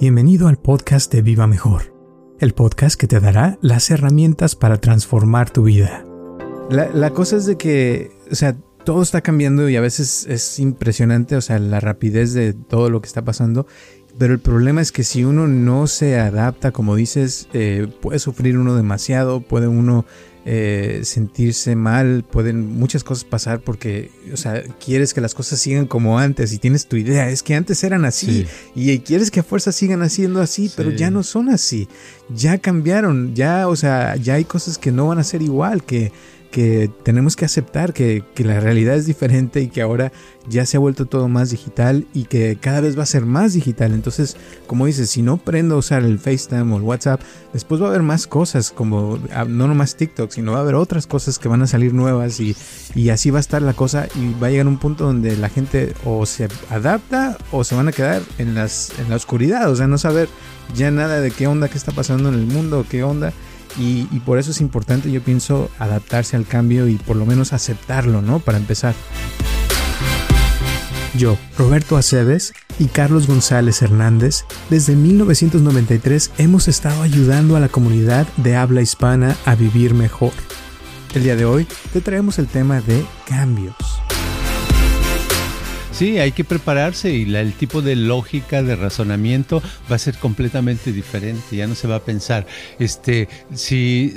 Bienvenido al podcast de Viva Mejor, el podcast que te dará las herramientas para transformar tu vida. La cosa es de que, o sea, todo está cambiando y a veces es impresionante, o sea, la rapidez de todo lo que está pasando. Pero el problema es que si uno no se adapta, como dices, puede sufrir uno demasiado, puede uno sentirse mal, pueden muchas cosas pasar porque, o sea, quieres que las cosas sigan como antes y tienes tu idea, es que antes eran así, sí, y quieres que a fuerza sigan haciendo así, sí, pero ya no son así, ya cambiaron, ya, o sea, ya hay cosas que no van a ser igual, que tenemos que aceptar que la realidad es diferente y que ahora ya se ha vuelto todo más digital y que cada vez va a ser más digital. Entonces, como dices, si no aprendo a usar el FaceTime o el WhatsApp, después va a haber más cosas, como no nomás TikTok, sino va a haber otras cosas que van a salir nuevas y así va a estar la cosa y va a llegar un punto donde la gente o se adapta o se van a quedar en la oscuridad, o sea, no saber ya nada de qué onda, qué está pasando en el mundo, qué onda. Y por eso es importante, yo pienso, adaptarse al cambio y por lo menos aceptarlo, ¿no? Para empezar. Yo, Roberto Aceves y Carlos González Hernández, desde 1993 hemos estado ayudando a la comunidad de habla hispana a vivir mejor. El día de hoy te traemos el tema de cambios. Sí, hay que prepararse y el tipo de lógica, de razonamiento va a ser completamente diferente, ya no se va a pensar, si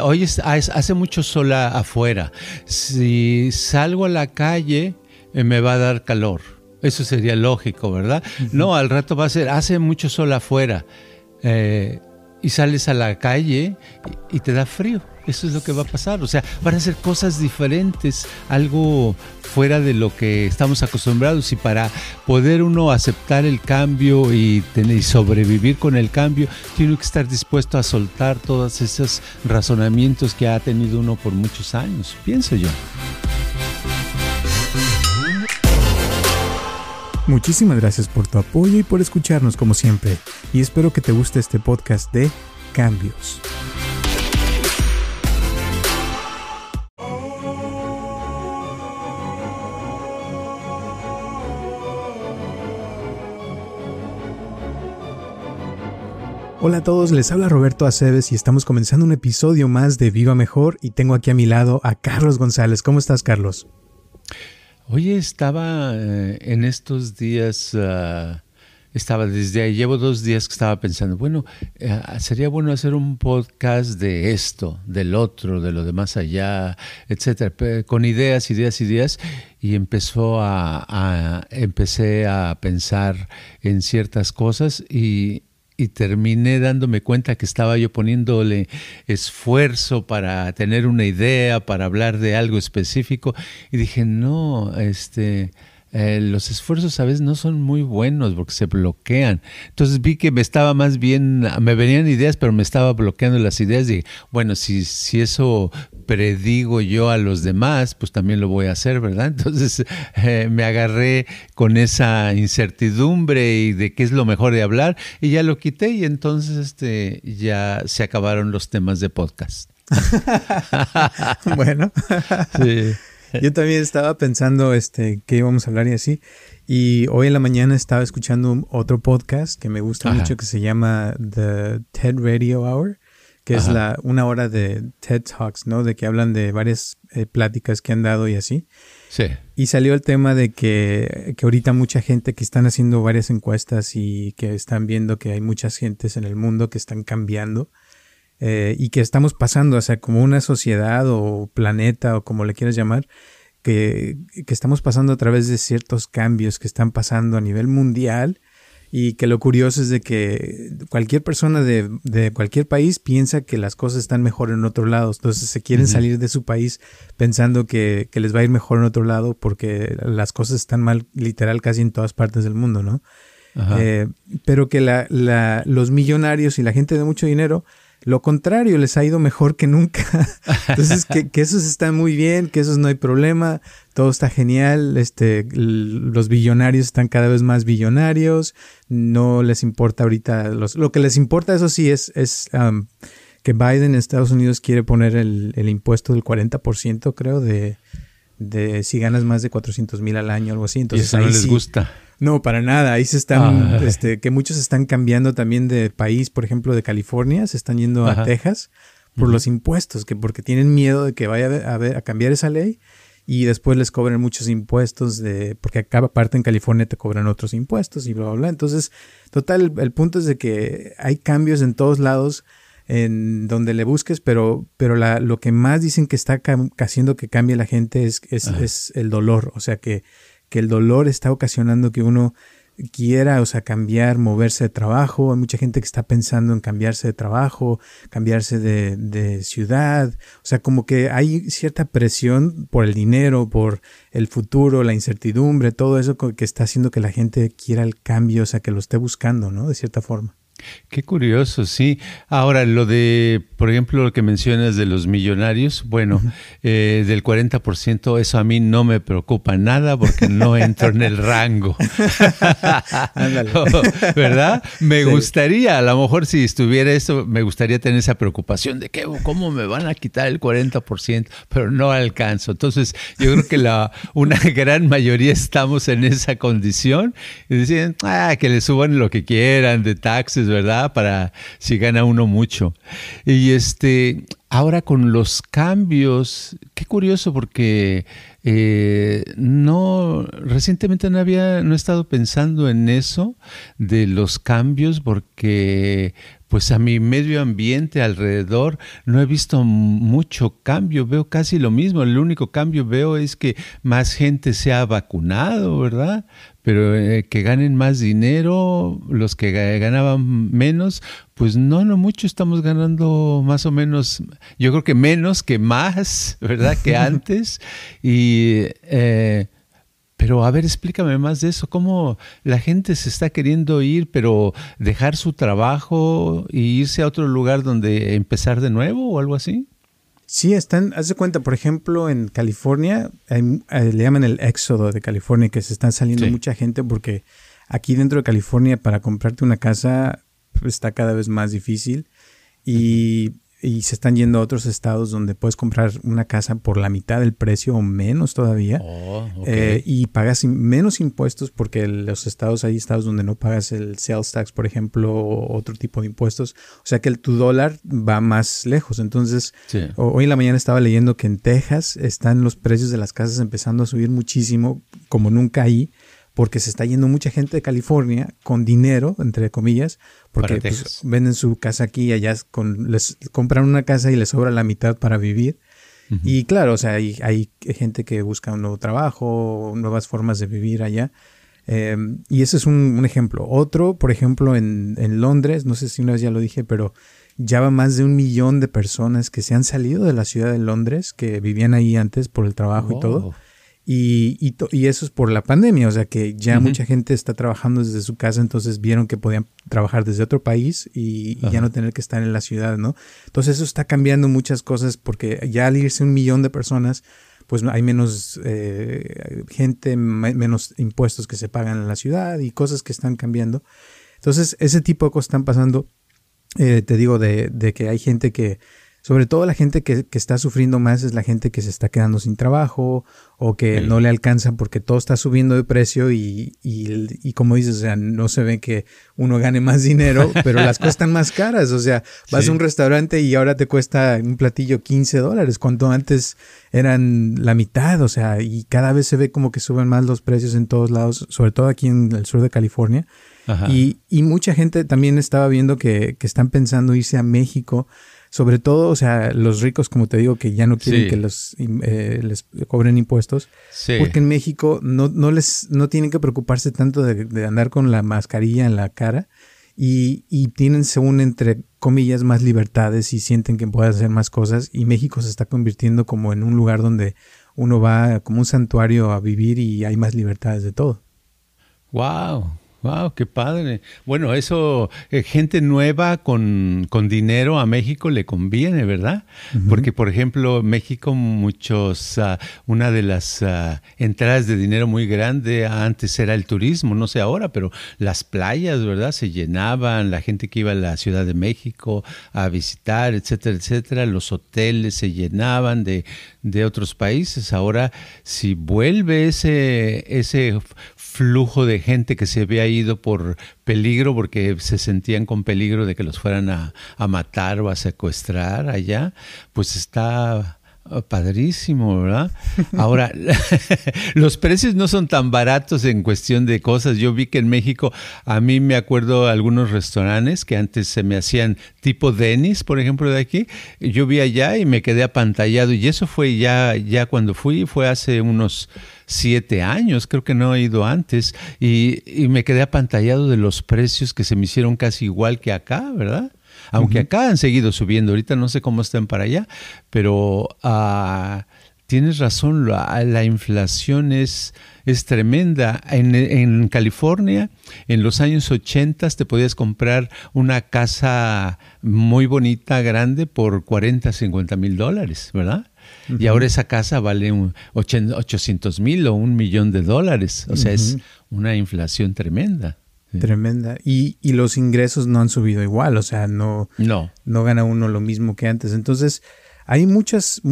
hoy hace mucho sol afuera, si salgo a la calle me va a dar calor, eso sería lógico, ¿verdad? Uh-huh. No, al rato va a ser, hace mucho sol afuera y sales a la calle y te da frío. Eso es lo que va a pasar, o sea, van a ser cosas diferentes, algo fuera de lo que estamos acostumbrados, y para poder uno aceptar el cambio y sobrevivir con el cambio, tiene que estar dispuesto a soltar todos esos razonamientos que ha tenido uno por muchos años, pienso yo. Muchísimas gracias por tu apoyo y por escucharnos como siempre, y espero que te guste este podcast de Cambios. Hola a todos, les habla Roberto Aceves y estamos comenzando un episodio más de Viva Mejor y tengo aquí a mi lado a Carlos González. ¿Cómo estás, Carlos? Oye, estaba en estos días, llevo 2 días que estaba pensando, bueno, sería bueno hacer un podcast de esto, del otro, de lo de más allá, etcétera, con ideas. Y empecé a pensar en ciertas cosas y terminé dándome cuenta que estaba yo poniéndole esfuerzo para tener una idea, para hablar de algo específico. Y dije, no, los esfuerzos a veces no son muy buenos porque se bloquean. Entonces vi que me venían ideas, pero me estaba bloqueando las ideas. Y dije, bueno, si eso predigo yo a los demás, pues también lo voy a hacer, ¿verdad? Entonces me agarré con esa incertidumbre y de qué es lo mejor de hablar y ya lo quité y entonces ya se acabaron los temas de podcast. Bueno, sí. Yo también estaba pensando qué íbamos a hablar y así. Y hoy en la mañana estaba escuchando otro podcast que me gusta mucho que se llama The TED Radio Hour, que es una hora de TED Talks, ¿no? De que hablan de varias pláticas que han dado y así. Sí. Y salió el tema de que ahorita mucha gente que están haciendo varias encuestas y que están viendo que hay muchas gentes en el mundo que están cambiando. Y que estamos pasando, o sea, como una sociedad o planeta o como le quieras llamar, que estamos pasando a través de ciertos cambios que están pasando a nivel mundial Y que lo curioso es de que cualquier persona de cualquier país piensa que las cosas están mejor en otro lado. Entonces se quieren salir de su país pensando que les va a ir mejor en otro lado porque las cosas están mal, literal, casi en todas partes del mundo, ¿no? Pero que los millonarios y la gente de mucho dinero, lo contrario, les ha ido mejor que nunca. Entonces, que esos están muy bien, que esos no hay problema, todo está genial, los billonarios están cada vez más billonarios, no les importa ahorita, lo que les importa, eso sí, es que Biden en Estados Unidos quiere poner el impuesto del 40%, creo, de si ganas más de $400,000 al año, algo así. Entonces, y eso no les gusta. No, para nada. Ahí se están, que muchos están cambiando también de país, por ejemplo, de California, se están yendo a Texas por los impuestos, que porque tienen miedo de que vaya a cambiar esa ley y después les cobren muchos impuestos, porque a cada parte en California te cobran otros impuestos y bla, bla, bla. Entonces, total, el punto es de que hay cambios en todos lados en donde le busques, pero lo que más dicen que está haciendo que cambie la gente es el dolor, o sea que el dolor está ocasionando que uno quiera, o sea, cambiar, moverse de trabajo. Hay mucha gente que está pensando en cambiarse de trabajo, cambiarse de ciudad. O sea, como que hay cierta presión por el dinero, por el futuro, la incertidumbre, todo eso que está haciendo que la gente quiera el cambio, o sea, que lo esté buscando, ¿no? De cierta forma. Qué curioso, sí. Ahora, por ejemplo, lo que mencionas de los millonarios, bueno, del 40%, eso a mí no me preocupa nada porque no entro en el rango. Ándale. ¿Verdad? Me gustaría, a lo mejor si estuviera eso, me gustaría tener esa preocupación de cómo me van a quitar el 40%, pero no alcanzo. Entonces, yo creo que una gran mayoría estamos en esa condición y dicen, que le suban lo que quieran de taxes, ¿verdad? Para si gana uno mucho. Y ahora con los cambios, qué curioso porque recientemente no he estado pensando en eso de los cambios porque pues a mi medio ambiente alrededor no he visto mucho cambio, veo casi lo mismo, el único cambio veo es que más gente se ha vacunado, ¿verdad? Pero que ganen más dinero, los que ganaban menos, pues no mucho, estamos ganando más o menos, yo creo que menos que más, ¿verdad? Que antes. Pero a ver, explícame más de eso, cómo la gente se está queriendo ir, pero dejar su trabajo e irse a otro lugar donde empezar de nuevo o algo así. Sí, haz de cuenta, por ejemplo, en California, le llaman el éxodo de California, que se están saliendo mucha gente porque aquí dentro de California para comprarte una casa está cada vez más difícil y se están yendo a otros estados donde puedes comprar una casa por la mitad del precio o menos todavía. Y pagas menos impuestos porque hay estados donde no pagas el sales tax, por ejemplo, o otro tipo de impuestos. O sea que tu dólar va más lejos. Entonces, hoy en la mañana estaba leyendo que en Texas están los precios de las casas empezando a subir muchísimo, como nunca ahí, porque se está yendo mucha gente de California con dinero, entre comillas, porque pues, venden su casa aquí y allá, les compran una casa y les sobra la mitad para vivir. Y claro, o sea, hay gente que busca un nuevo trabajo, nuevas formas de vivir allá. Y ese es un ejemplo. Otro, por ejemplo, en Londres, no sé si una vez ya lo dije, pero ya va más de 1,000,000 de personas que se han salido de la ciudad de Londres, que vivían ahí antes por el trabajo y todo. Y eso es por la pandemia, o sea que ya mucha gente está trabajando desde su casa, entonces vieron que podían trabajar desde otro país y ya no tener que estar en la ciudad, ¿no? Entonces eso está cambiando muchas cosas porque ya al irse 1,000,000 de personas, pues hay menos gente, menos impuestos que se pagan en la ciudad y cosas que están cambiando. Entonces ese tipo de cosas están pasando, te digo, de que hay gente que... Sobre todo la gente que está sufriendo más es la gente que se está quedando sin trabajo o que no le alcanza porque todo está subiendo de precio y como dices, o sea, no se ve que uno gane más dinero, pero las cosas están más caras. O sea, vas a un restaurante y ahora te cuesta un platillo $15, cuando antes eran la mitad. O sea, y cada vez se ve como que suben más los precios en todos lados, sobre todo aquí en el sur de California. Y mucha gente también estaba viendo que están pensando irse a México sobre todo, o sea, los ricos, como te digo, que ya no quieren sí. que los, les cobren impuestos, sí. porque en México no tienen que preocuparse tanto de andar con la mascarilla en la cara y tienen, según entre comillas, más libertades y sienten que pueden hacer más cosas, y México se está convirtiendo como en un lugar donde uno va como un santuario a vivir y hay más libertades de todo. ¡Wow! ¡Wow! ¡Qué padre! Bueno, eso, gente nueva con dinero a México le conviene, ¿verdad? Uh-huh. Porque, por ejemplo, México, una de las entradas de dinero muy grande antes era el turismo, no sé ahora, pero las playas, ¿verdad? Se llenaban, la gente que iba a la Ciudad de México a visitar, etcétera, etcétera. Los hoteles se llenaban de otros países. Ahora, si vuelve ese flujo de gente que se había ido por peligro, porque se sentían con peligro de que los fueran a matar o a secuestrar allá, pues está padrísimo, ¿verdad? Ahora, los precios no son tan baratos en cuestión de cosas. Yo vi que en México, a mí me acuerdo de algunos restaurantes que antes se me hacían tipo Denny's, por ejemplo, de aquí. Yo vi allá y me quedé apantallado, y eso fue ya cuando fue hace unos 7 años, creo que no he ido antes, y me quedé apantallado de los precios que se me hicieron casi igual que acá, ¿verdad? Aunque uh-huh. acá han seguido subiendo, ahorita no sé cómo están para allá, pero tienes razón, la inflación es tremenda. En California, en los años 80, te podías comprar una casa muy bonita, grande, por $40,000 a $50,000, ¿verdad? Uh-huh. Y ahora esa casa vale $800,000 o $1,000,000. O sea, uh-huh. es una inflación tremenda. Sí. Tremenda. Y los ingresos no han subido igual, o sea, no gana uno lo mismo que antes. Entonces, hay muchos,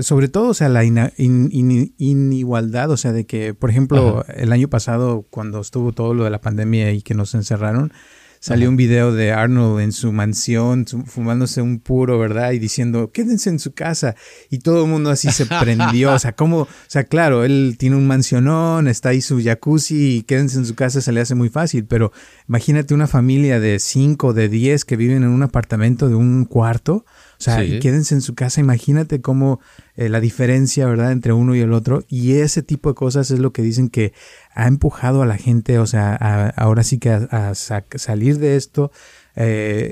sobre todo, o sea, la inigualdad, o sea, de que, por ejemplo, ajá. el año pasado, cuando estuvo todo lo de la pandemia y que nos encerraron, salió ajá. un video de Arnold en su mansión fumándose un puro, ¿verdad? Y diciendo, quédense en su casa. Y todo el mundo así se prendió. O sea, ¿cómo? O sea, claro, él tiene un mansionón, está ahí su jacuzzi y quédense en su casa se le hace muy fácil. Pero imagínate una familia de 5, de 10 que viven en un apartamento de un cuarto. O sea, sí. y quédense en su casa. Imagínate cómo la diferencia, ¿verdad? Entre uno y el otro. Y ese tipo de cosas es lo que dicen que ha empujado a la gente, o sea, ahora sí que a salir de esto.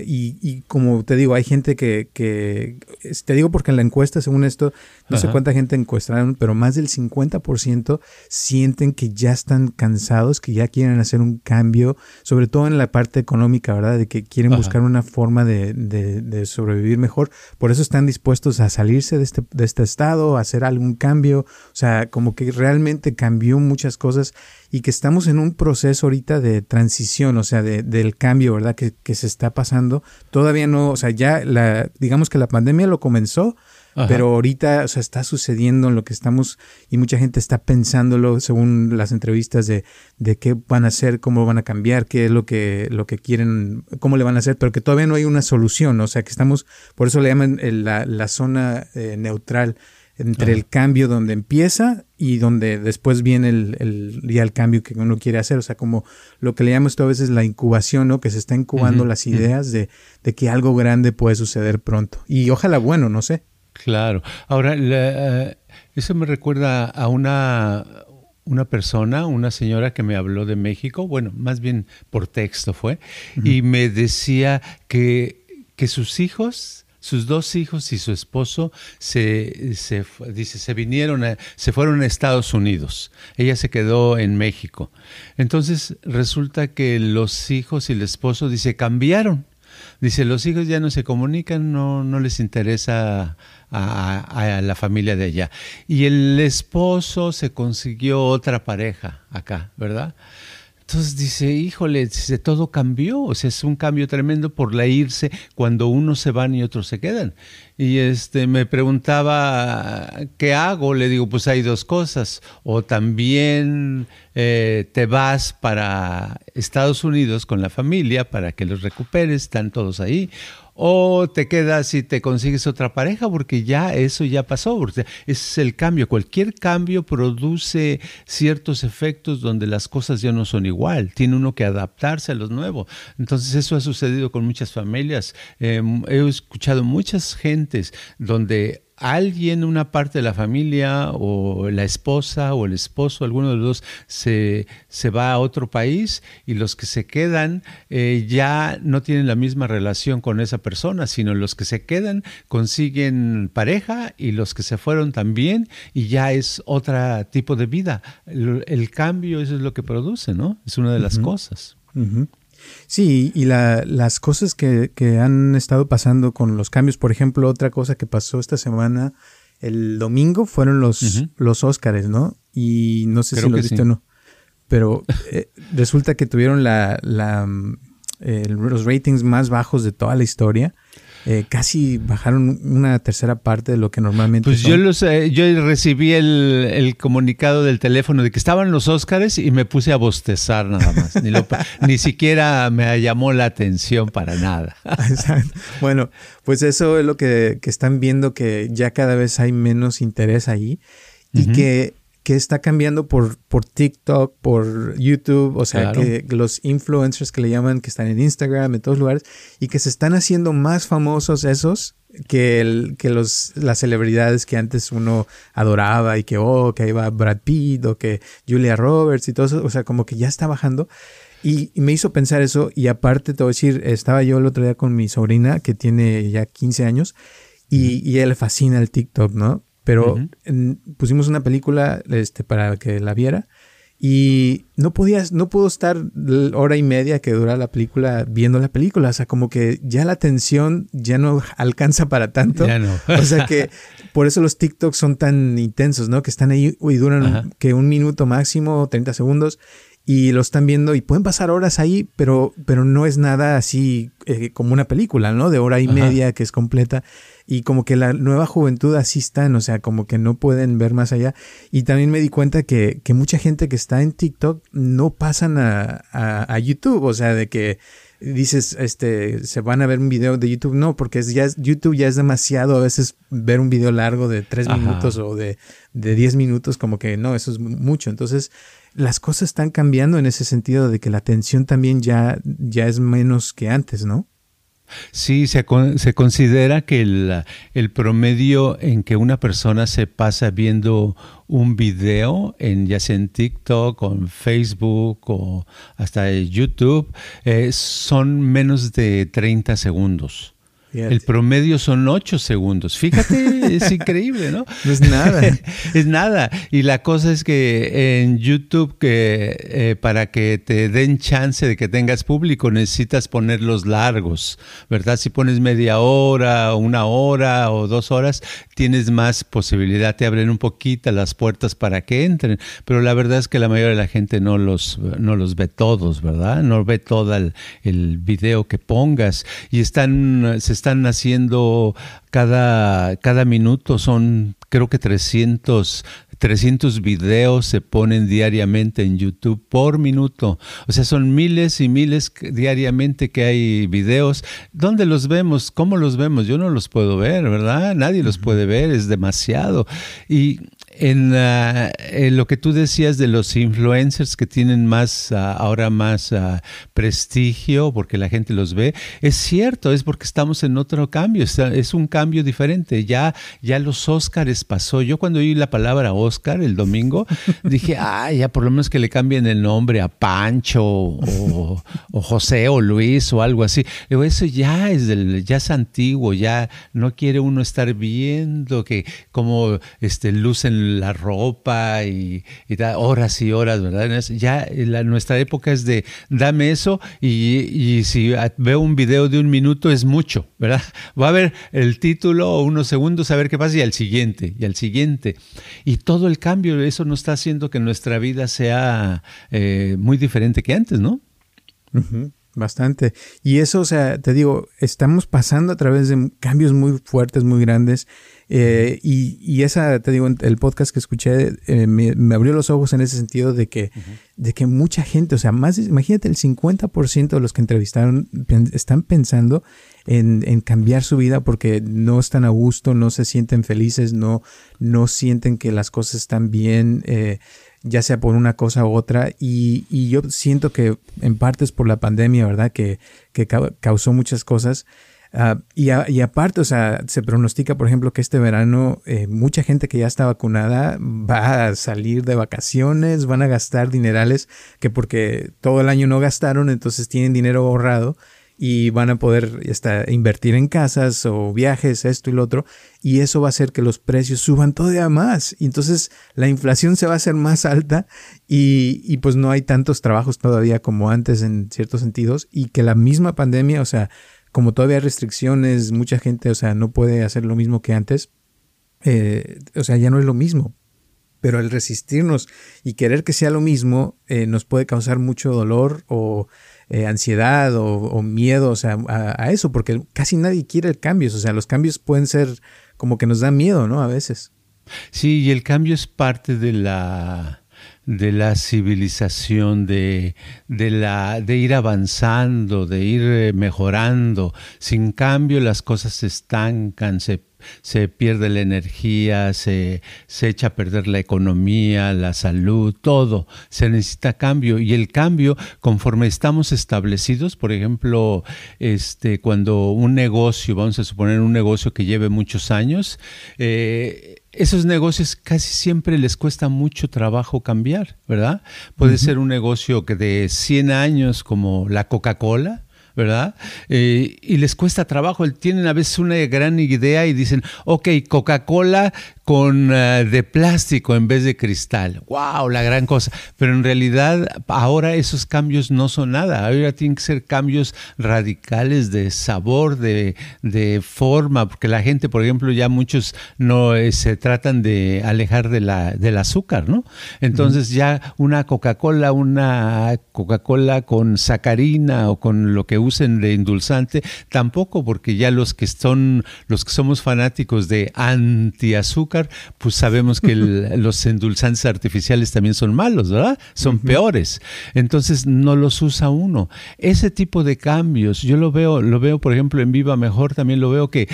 Y como te digo, hay gente que te digo porque en la encuesta, según esto, no ajá. sé cuánta gente encuestaron, pero más del 50% sienten que ya están cansados, que ya quieren hacer un cambio, sobre todo en la parte económica, ¿verdad? De que quieren ajá. buscar una forma de sobrevivir mejor. Por eso están dispuestos a salirse de este estado, a hacer algún cambio. O sea, como que realmente cambió muchas cosas y que estamos en un proceso ahorita de transición, o sea, del cambio, ¿verdad? Que se está pasando. Todavía no, o sea, ya digamos que la pandemia lo comenzó, ajá. pero ahorita, o sea, está sucediendo en lo que estamos y mucha gente está pensándolo según las entrevistas de qué van a hacer, cómo van a cambiar, qué es lo que quieren, cómo le van a hacer, pero que todavía no hay una solución, o sea, que estamos, por eso le llaman la zona neutral entre ajá. el cambio donde empieza y donde después viene el cambio que uno quiere hacer. O sea, como lo que le llamo esto a veces la incubación, ¿no? Que se está incubando uh-huh, las ideas uh-huh. de que algo grande puede suceder pronto. Y ojalá bueno, no sé. Claro. Ahora, eso me recuerda a una persona, una señora que me habló de México, bueno, más bien por texto fue, uh-huh. y me decía que sus hijos... Sus 2 hijos y su esposo se fueron a Estados Unidos. Ella se quedó en México. Entonces resulta que los hijos y el esposo, dice, cambiaron. Dice, los hijos ya no se comunican, no les interesa a la familia de allá. Y el esposo se consiguió otra pareja acá, ¿verdad? Entonces dice, híjole, todo cambió, o sea, es un cambio tremendo por la irse cuando unos se van y otros se quedan. Y me preguntaba, ¿qué hago? Le digo, pues hay 2 cosas, o también te vas para Estados Unidos con la familia para que los recuperes, están todos ahí, o te quedas y te consigues otra pareja, porque ya eso ya pasó. Porque ese es el cambio. Cualquier cambio produce ciertos efectos donde las cosas ya no son igual. Tiene uno que adaptarse a los nuevos. Entonces eso ha sucedido con muchas familias. He escuchado muchas gentes donde alguien, una parte de la familia o la esposa o el esposo, alguno de los dos se va a otro país, y los que se quedan ya no tienen la misma relación con esa persona, sino los que se quedan consiguen pareja y los que se fueron también, y ya es otro tipo de vida. El cambio, eso es lo que produce, ¿no? Es una de las cosas. Sí, y las cosas que han estado pasando con los cambios. Por ejemplo, otra cosa que pasó esta semana, el domingo, fueron los Óscares, ¿no? Y no sé si lo viste o no, pero resulta que tuvieron los ratings más bajos de toda la historia. Casi bajaron una tercera parte de lo que normalmente son. Yo recibí el comunicado del teléfono de que estaban los Óscares y me puse a bostezar nada más. Ni siquiera me llamó la atención para nada. Bueno, pues eso es lo que están viendo, que ya cada vez hay menos interés ahí, y que está cambiando por TikTok, por YouTube, o sea, que los influencers que le llaman, que están en Instagram, en todos lugares, y que se están haciendo más famosos esos que las celebridades que antes uno adoraba, y que iba Brad Pitt o que Julia Roberts y todo eso. O sea, como que ya está bajando. Y me hizo pensar eso. Y aparte te voy a decir, estaba yo el otro día con mi sobrina que tiene ya 15 años y ella le fascina el TikTok, ¿no? Pero pusimos una película para que la viera, y no pudo estar la hora y media que dura la película viendo la película. O sea, como que ya la atención ya no alcanza para tanto. Ya no. O sea, que por eso los TikToks son tan intensos, ¿no? Que están ahí y duran que un minuto máximo, 30 segundos. Y lo están viendo y pueden pasar horas ahí, pero no es nada así como una película, ¿no? De hora y media que es completa. Y como que la nueva juventud así están, o sea, como que no pueden ver más allá. Y también me di cuenta que mucha gente que está en TikTok no pasan a YouTube. O sea, de que dices, se van a ver un video de YouTube. No, porque YouTube ya es demasiado a veces ver un video largo de 3 minutos o de 10 minutos. Como que no, eso es mucho. Entonces las cosas están cambiando en ese sentido, de que la atención también ya es menos que antes, ¿no? Sí, se considera que el promedio en que una persona se pasa viendo un video, ya sea en TikTok o en Facebook o hasta YouTube, son menos de 30 segundos. Fíjate. El promedio son 8 segundos. Fíjate, es increíble, ¿no? No es nada. Es nada. Y la cosa es que en YouTube, para que te den chance de que tengas público, necesitas ponerlos largos, ¿verdad? Si pones media hora, una hora o 2 horas, tienes más posibilidad. Te abren un poquito las puertas para que entren. Pero la verdad es que la mayoría de la gente no los ve todos, ¿verdad? No ve todo el video que pongas. Y se están haciendo cada minuto, son creo que 300 videos se ponen diariamente en YouTube por minuto. O sea, son miles y miles diariamente que hay videos. ¿Dónde los vemos? ¿Cómo los vemos? Yo no los puedo ver, ¿verdad? Nadie los puede ver, es demasiado. Y en lo que tú decías de los influencers que tienen ahora más prestigio porque la gente los ve, es cierto, es porque estamos en otro cambio, es un cambio diferente. Ya los Óscares pasó. Yo cuando oí la palabra Óscar el domingo dije, ya por lo menos que le cambien el nombre a Pancho o José o Luis o algo así. Digo, eso ya es antiguo, ya no quiere uno estar viendo que como lucen la ropa y horas y horas, ¿verdad? Ya nuestra época es de dame eso, y si veo un video de un minuto es mucho, ¿verdad? Va a ver el título o unos segundos a ver qué pasa y al siguiente. Y todo el cambio, eso nos está haciendo que nuestra vida sea muy diferente que antes, ¿no? Bastante. Y eso, o sea, te digo, estamos pasando a través de cambios muy fuertes, muy grandes. Y esa, te digo, el podcast que escuché me abrió los ojos en ese sentido de que, uh-huh, de que mucha gente, o sea, más, imagínate, el 50% de los que entrevistaron están pensando en cambiar su vida porque no están a gusto, no se sienten felices, no sienten que las cosas están bien, ya sea por una cosa u otra. Y yo siento que en parte es por la pandemia, ¿verdad? Que causó muchas cosas. Y aparte, o sea, se pronostica, por ejemplo, que este verano mucha gente que ya está vacunada va a salir de vacaciones, van a gastar dinerales que porque todo el año no gastaron, entonces tienen dinero ahorrado y van a poder hasta invertir en casas o viajes, esto y lo otro, y eso va a hacer que los precios suban todavía más. Y entonces la inflación se va a hacer más alta y pues no hay tantos trabajos todavía como antes en ciertos sentidos, y que la misma pandemia, o sea, como todavía hay restricciones, mucha gente, o sea, no puede hacer lo mismo que antes. O sea, ya no es lo mismo. Pero el resistirnos y querer que sea lo mismo nos puede causar mucho dolor o ansiedad o miedo, o sea, a eso, porque casi nadie quiere cambios. O sea, los cambios pueden ser como que nos da miedo, ¿no? A veces. Sí, y el cambio es parte de la civilización, de ir avanzando, de ir mejorando. Sin cambio las cosas se estancan, se pierde la energía, se echa a perder la economía, la salud, todo. Se necesita cambio. Y el cambio, conforme estamos establecidos, por ejemplo, cuando un negocio, vamos a suponer un negocio que lleve muchos años, esos negocios casi siempre les cuesta mucho trabajo cambiar, ¿verdad? Puede, uh-huh, ser un negocio que de 100 años como la Coca-Cola, ¿verdad? Y les cuesta trabajo. Tienen a veces una gran idea y dicen, ok, Coca-Cola con de plástico en vez de cristal. ¡Wow! La gran cosa. Pero en realidad ahora esos cambios no son nada. Ahora tienen que ser cambios radicales de sabor, de forma, porque la gente, por ejemplo, ya muchos no se tratan de alejar del azúcar, ¿no? Entonces, uh-huh, ya una Coca-Cola con sacarina o con lo que usen de endulzante, tampoco, porque ya los que somos fanáticos de antiazúcar, pues sabemos que los endulzantes artificiales también son malos, ¿verdad? Son, uh-huh, peores. Entonces no los usa uno. Ese tipo de cambios, yo lo veo, por ejemplo, en Viva Mejor, también lo veo que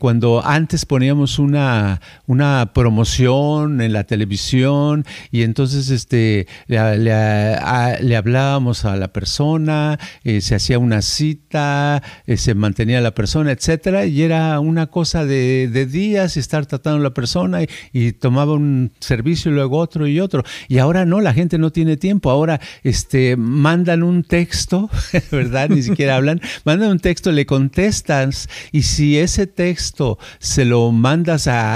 cuando antes poníamos una promoción en la televisión y entonces le hablábamos a la persona, se hacía una cita, se mantenía la persona, etcétera, y era una cosa de días, estar tratando a la persona y tomaba un servicio y luego otro y otro. Y ahora no, la gente no tiene tiempo. Ahora mandan un texto, ¿verdad? Ni siquiera hablan. Mandan un texto, le contestas, y si ese texto se lo das a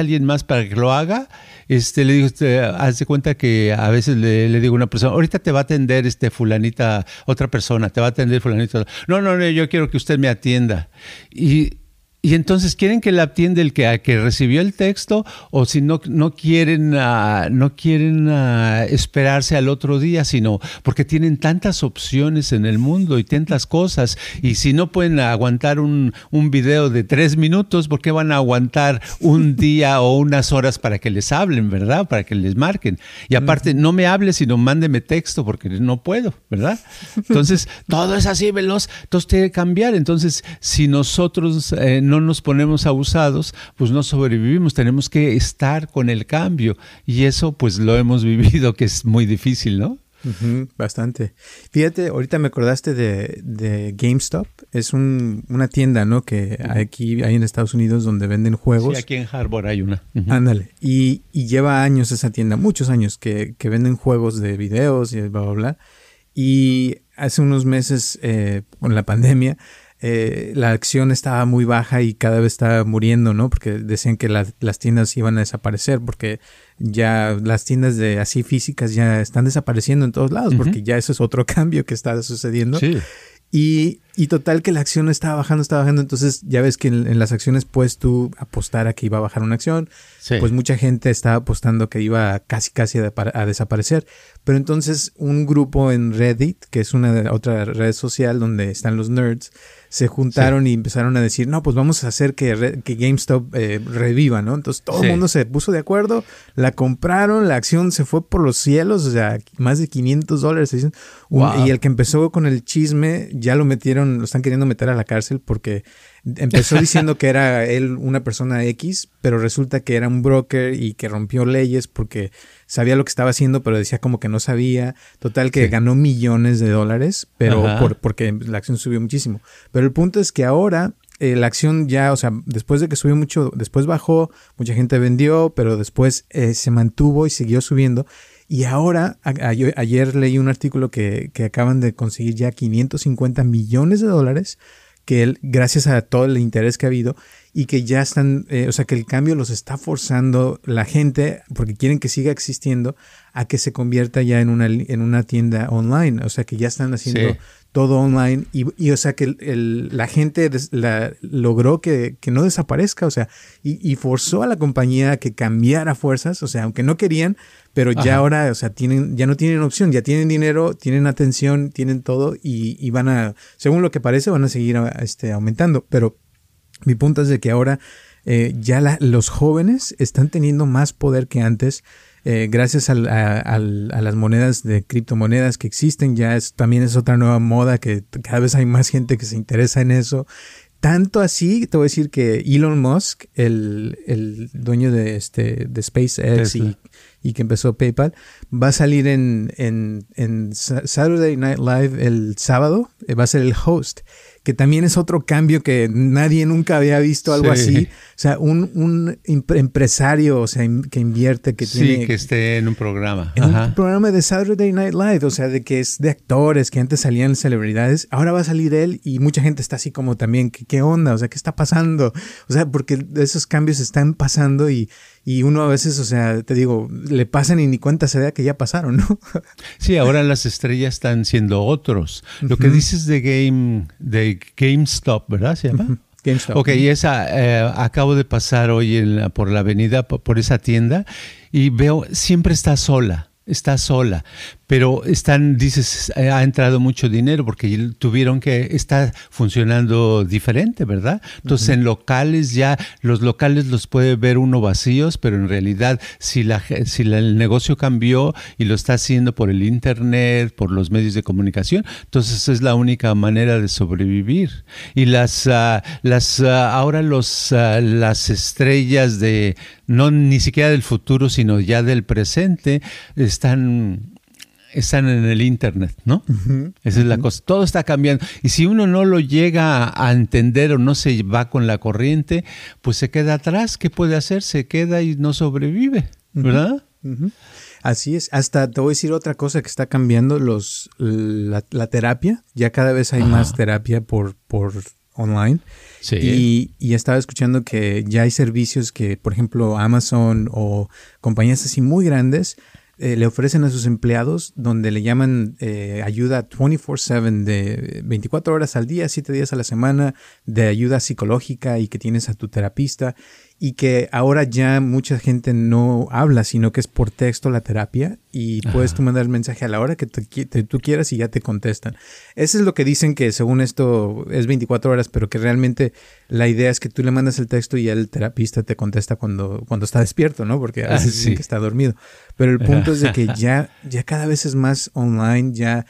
alguien más para que lo haga, le digo, haz de cuenta que a veces le digo a una persona, ahorita te va a atender fulanita, otra persona, te va a atender fulanita. No, yo quiero que usted me atienda. Y entonces quieren que la atiende el que recibió el texto, o si no quieren esperarse al otro día, sino porque tienen tantas opciones en el mundo y tantas cosas, y si no pueden aguantar un video de 3 minutos, ¿por qué van a aguantar un día o unas horas para que les hablen, ¿verdad? Para que les marquen. Y aparte, no me hable, sino mándeme texto porque no puedo, ¿verdad? Entonces, todo es así veloz, entonces tiene que cambiar. Entonces, si nosotros no nos ponemos abusados, pues no sobrevivimos. Tenemos que estar con el cambio, y eso pues lo hemos vivido, que es muy difícil, ¿no? Uh-huh, bastante. Fíjate, ahorita me acordaste de GameStop. Es una tienda, ¿no? Que aquí hay en Estados Unidos donde venden juegos. Sí, aquí en Harbor hay una. Uh-huh. Ándale. Y lleva años esa tienda, muchos años, que venden juegos de videos y bla, bla, bla. Y hace unos meses, con la pandemia, la acción estaba muy baja y cada vez estaba muriendo, ¿no? Porque decían que las tiendas iban a desaparecer, porque ya las tiendas así físicas ya están desapareciendo en todos lados, porque ya eso es otro cambio que está sucediendo. Sí. Y Y total que la acción estaba bajando. Entonces ya ves que en las acciones puedes tú apostar a que iba a bajar una acción. Sí. Pues mucha gente estaba apostando que iba casi a desaparecer. Pero entonces un grupo en Reddit, que es una otra red social donde están los nerds, se juntaron y empezaron a decir, no, pues vamos a hacer que GameStop reviva, ¿no? Entonces todo el mundo se puso de acuerdo, la compraron, la acción se fue por los cielos, o sea, más de $500. Wow. Y el que empezó con el chisme ya lo metieron, lo están queriendo meter a la cárcel porque empezó diciendo que era él una persona X, pero resulta que era un broker y que rompió leyes porque sabía lo que estaba haciendo, pero decía como que no sabía. Total que ganó millones de dólares, pero porque la acción subió muchísimo. Pero el punto es que ahora la acción ya, o sea, después de que subió mucho, después bajó, mucha gente vendió, pero después se mantuvo y siguió subiendo. Y ahora, ayer leí un artículo que acaban de conseguir ya $550 millones que él, gracias a todo el interés que ha habido y que ya están, o sea, que el cambio los está forzando la gente porque quieren que siga existiendo a que se convierta ya en una tienda online, o sea, que ya están haciendo todo online y o sea, que la gente logró que no desaparezca, o sea, y forzó a la compañía a que cambiara fuerzas, o sea, aunque no querían, pero ya ahora, o sea, ya no tienen opción, ya tienen dinero, tienen atención, tienen todo y van a, según lo que parece, van a seguir aumentando, pero mi punto es de que ahora ya los jóvenes están teniendo más poder que antes gracias a las monedas de criptomonedas que existen. Ya también es otra nueva moda que cada vez hay más gente que se interesa en eso. Tanto así, te voy a decir que Elon Musk, el dueño de SpaceX y que empezó PayPal, va a salir en Saturday Night Live el sábado, va a ser el host, que también es otro cambio que nadie nunca había visto algo así. O sea, un empresario, o sea, que invierte, que tiene... Sí, que esté en un programa. En un programa de Saturday Night Live, o sea, de que es de actores, que antes salían celebridades, ahora va a salir él y mucha gente está así como también, ¿qué onda? O sea, ¿qué está pasando? O sea, porque esos cambios están pasando y uno a veces, o sea, te digo, le pasan y ni cuenta se da que ya pasaron, ¿no? Sí, ahora las estrellas están siendo otros. Lo que dices de GameStop, ¿verdad? ¿Se llama? GameStop. Ok, y esa, acabo de pasar hoy por la avenida, por esa tienda, y veo, siempre está sola, pero dices, ha entrado mucho dinero porque está funcionando diferente, ¿verdad? Entonces en locales ya, los locales los puede ver uno vacíos, pero en realidad si el negocio cambió y lo está haciendo por el internet, por los medios de comunicación, entonces es la única manera de sobrevivir. Y ahora las estrellas de, no ni siquiera del futuro, sino ya del presente, están en el internet, ¿no? Esa es la cosa. Todo está cambiando. Y si uno no lo llega a entender o no se va con la corriente, pues se queda atrás. ¿Qué puede hacer? Se queda y no sobrevive, ¿verdad? Así es. Hasta te voy a decir otra cosa que está cambiando, la terapia. Ya cada vez hay más terapia por online. Sí. Y estaba escuchando que ya hay servicios que, por ejemplo, Amazon o compañías así muy grandes le ofrecen a sus empleados, donde le llaman ayuda 24/7, de 24 horas al día, 7 días a la semana, de ayuda psicológica, y que tienes a tu terapista, y que ahora ya mucha gente no habla, sino que es por texto la terapia, y puedes tú mandar el mensaje a la hora que tú quieras y ya te contestan. Eso es lo que dicen, que según esto es 24 horas, pero que realmente la idea es que tú le mandas el texto y el terapista te contesta cuando está despierto, ¿no? Porque a veces dicen que está dormido. Pero el punto es de que ya cada vez es más online, ya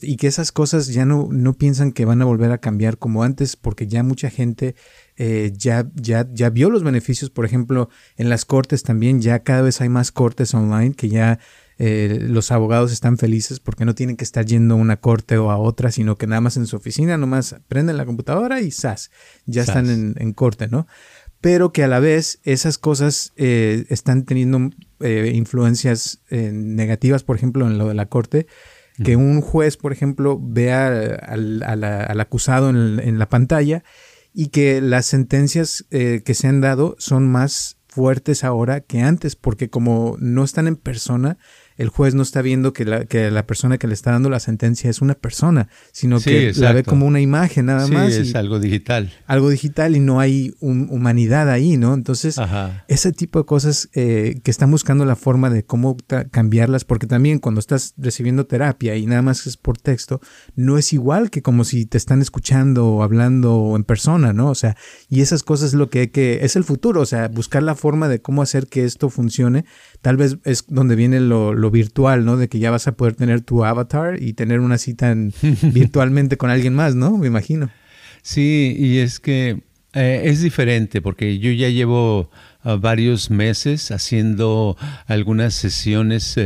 y que esas cosas ya no piensan que van a volver a cambiar como antes, porque ya mucha gente ya vio los beneficios. Por ejemplo, en las cortes también ya cada vez hay más cortes online, que ya los abogados están felices porque no tienen que estar yendo a una corte o a otra, sino que nada más en su oficina, nomás prenden la computadora y ¡zas! Ya están en corte, ¿no? Pero que a la vez esas cosas están teniendo influencias negativas, por ejemplo, en lo de la corte, que un juez, por ejemplo, vea al acusado en la pantalla, y que las sentencias que se han dado son más fuertes ahora que antes, porque como no están en persona, el juez no está viendo que la persona que le está dando la sentencia es una persona, sino que exacto. La ve como una imagen nada más. Sí, es algo digital. Algo digital y no hay humanidad ahí, ¿no? Entonces, ajá. Ese tipo de cosas que están buscando la forma de cómo cambiarlas, porque también cuando estás recibiendo terapia y nada más es por texto, no es igual que como si te están escuchando o hablando en persona, ¿no? O sea, y esas cosas es lo que es el futuro, o sea, buscar la forma de cómo hacer que esto funcione. Tal vez es donde viene lo virtual, ¿no? De que ya vas a poder tener tu avatar y tener una cita virtualmente con alguien más, ¿no? Me imagino. Sí, y es que es diferente porque yo ya llevo varios meses haciendo algunas sesiones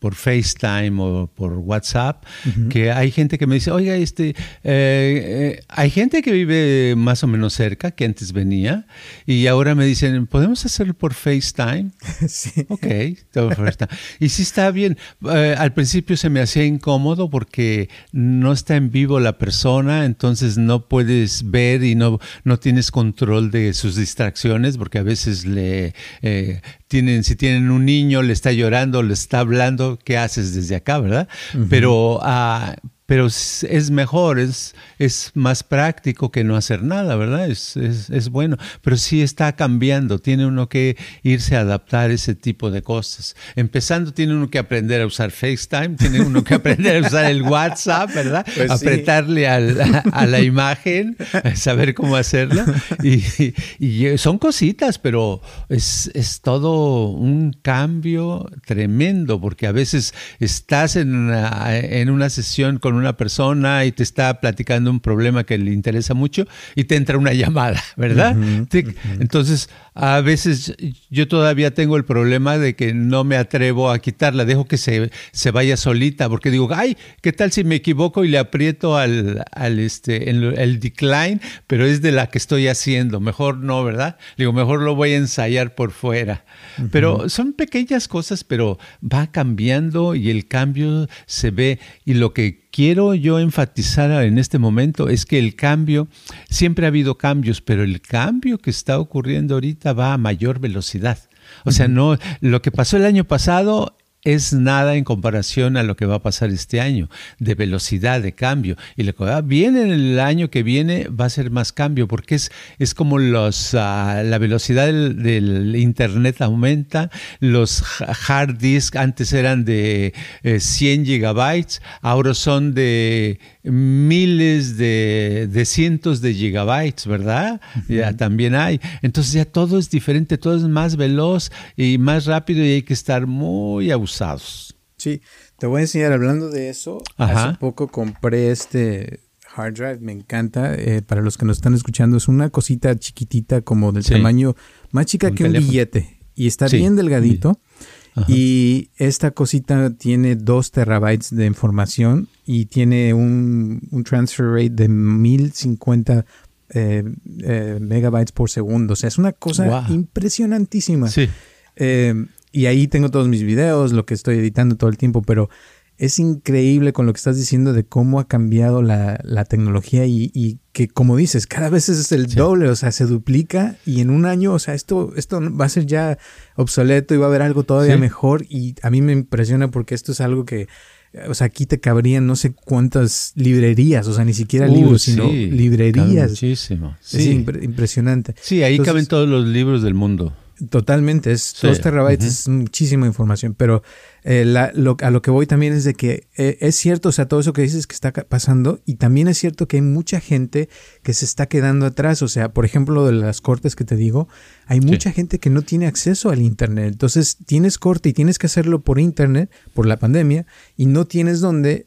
por FaceTime o por WhatsApp, uh-huh. Que hay gente que me dice, oiga, hay gente que vive más o menos cerca, que antes venía, y ahora me dicen, ¿podemos hacerlo por FaceTime? Sí. Ok, todo FaceTime. Y sí está bien. Al principio se me hacía incómodo porque no está en vivo la persona, entonces no puedes ver y no tienes control de sus distracciones, porque a veces si tienen un niño, le está llorando, le está hablando, qué haces desde acá, ¿verdad? Uh-huh. Pero es mejor, es más práctico que no hacer nada, ¿verdad? Es bueno, pero sí está cambiando. Tiene uno que irse a adaptar ese tipo de cosas. Empezando, tiene uno que aprender a usar FaceTime, tiene uno que aprender a usar el WhatsApp, ¿verdad? Pues apretarle sí. a la imagen, saber cómo hacerlo. Y son cositas, pero es todo un cambio tremendo, porque a veces estás en una sesión con una persona y te está platicando un problema que le interesa mucho y te entra una llamada, ¿verdad? Uh-huh, uh-huh. Entonces, a veces yo todavía tengo el problema de que no me atrevo a quitarla, dejo que se vaya solita, porque digo, ay, ¿qué tal si me equivoco y le aprieto al decline? Pero es de la que estoy haciendo, mejor no, ¿verdad? Digo, mejor lo voy a ensayar por fuera. Uh-huh. Pero son pequeñas cosas, pero va cambiando y el cambio se ve, y lo que quiero yo enfatizar en este momento es que el cambio, siempre ha habido cambios, pero el cambio que está ocurriendo ahorita va a mayor velocidad. O sea, no, lo que pasó el año pasado es nada en comparación a lo que va a pasar este año, de velocidad, de cambio. Y lo que viene en el año que viene va a ser más cambio, porque es como la velocidad del internet aumenta, los hard disk antes eran de 100 gigabytes, ahora son de miles de cientos de gigabytes, ¿verdad? Uh-huh. Ya también hay. Entonces ya todo es diferente, todo es más veloz y más rápido, y hay que estar muy abusados. Sí, te voy a enseñar, hablando de eso, ajá. Hace poco compré este hard drive, me encanta. Para los que nos están escuchando, es una cosita chiquitita, como del sí. tamaño, más chica que un billete, y está sí. bien delgadito. Sí. Ajá. Y esta cosita tiene 2 terabytes de información y tiene un transfer rate de 1050 megabytes por segundo. O sea, es una cosa wow. impresionantísima. Sí. Y ahí tengo todos mis videos, lo que estoy editando todo el tiempo, pero es increíble con lo que estás diciendo de cómo ha cambiado la tecnología y que, como dices, cada vez es el doble, o sea, se duplica, y en un año, o sea, esto va a ser ya obsoleto y va a haber algo todavía sí. mejor, y a mí me impresiona porque esto es algo que, o sea, aquí te cabrían no sé cuántas librerías, o sea, ni siquiera libros, sí, sino librerías. Muchísimo. Sí. Es impresionante. Sí, ahí entonces, caben todos los libros del mundo. Totalmente, es sí. 2 terabytes, uh-huh. es muchísima información, pero a lo que voy también es de que es cierto, o sea, todo eso que dices que está pasando, y también es cierto que hay mucha gente que se está quedando atrás, o sea, por ejemplo, de las cortes que te digo, hay mucha sí. gente que no tiene acceso al internet, entonces tienes corte y tienes que hacerlo por internet, por la pandemia, y no tienes dónde,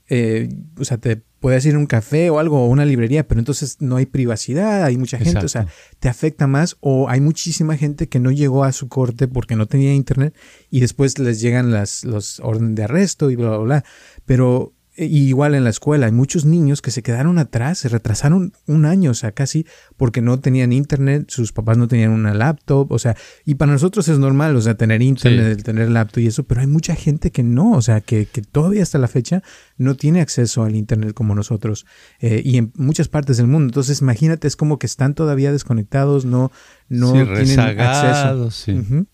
o sea, te puedes ir a un café o algo, o una librería, pero entonces no hay privacidad, hay mucha gente, exacto. o sea, te afecta más, o hay muchísima gente que no llegó a su corte porque no tenía internet y después les llegan los órdenes de arresto y bla, bla, bla. Pero igual en la escuela hay muchos niños que se quedaron atrás, se retrasaron un año, o sea, casi, porque no tenían internet, sus papás no tenían una laptop, o sea, y para nosotros es normal, o sea, tener internet, sí. tener laptop y eso, pero hay mucha gente que no, o sea, que todavía hasta la fecha no tiene acceso al internet como nosotros, y en muchas partes del mundo. Entonces, imagínate, es como que están todavía desconectados, no sí, tienen acceso. Sí. Uh-huh.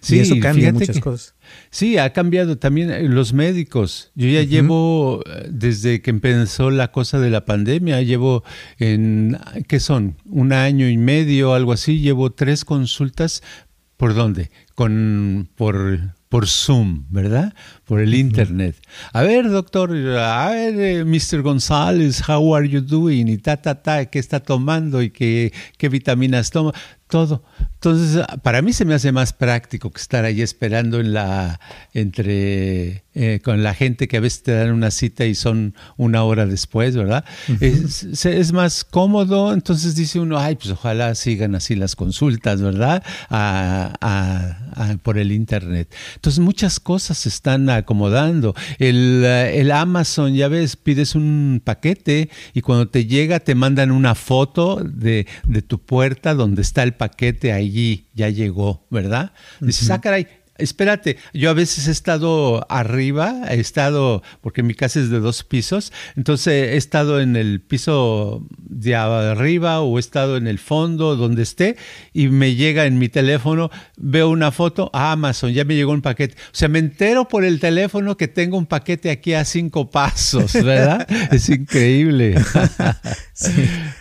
Sí, y eso cambia muchas cosas. Sí, ha cambiado también los médicos. Yo ya llevo, desde que empezó la cosa de la pandemia, llevo ¿qué son? 1 año y medio, algo así. Llevo 3 consultas. ¿Por dónde? Por Zoom, ¿verdad? Por el internet. A ver, doctor, a ver, Mr. González, how are you doing? Y ¿qué está tomando? Y ¿qué vitaminas toma? Todo. Entonces, para mí se me hace más práctico que estar ahí esperando con la gente que a veces te dan una cita y son 1 hora después, ¿verdad? Es más cómodo. Entonces dice uno, ay, pues ojalá sigan así las consultas, ¿verdad? Por el internet. Entonces muchas cosas se están acomodando. El Amazon, ya ves, pides un paquete y cuando te llega te mandan una foto de tu puerta donde está el paquete, allí ya llegó, ¿verdad? Dices, ah, caray, espérate, yo a veces he estado arriba, porque mi casa es de 2 pisos, entonces he estado en el piso de arriba o he estado en el fondo, donde esté, y me llega en mi teléfono, veo una foto, a Amazon, ya me llegó un paquete. O sea, me entero por el teléfono que tengo un paquete aquí a 5 pasos, ¿verdad? Es increíble. Sí.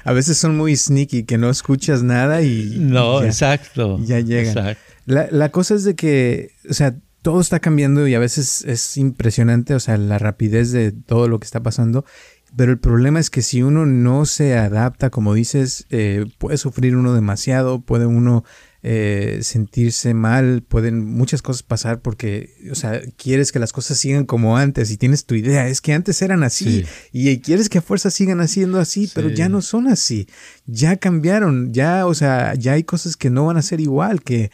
A veces son muy sneaky, que no escuchas nada y... No, ya, exacto. Ya llega. Exacto. La cosa es de que, o sea, todo está cambiando y a veces es impresionante, o sea, la rapidez de todo lo que está pasando. Pero el problema es que si uno no se adapta, como dices, puede sufrir uno demasiado, puede uno sentirse mal, pueden muchas cosas pasar porque, o sea, quieres que las cosas sigan como antes y tienes tu idea, es que antes eran así, sí, y quieres que a fuerza sigan haciendo así, sí, pero ya no son así, ya cambiaron, ya, o sea, ya hay cosas que no van a ser igual, que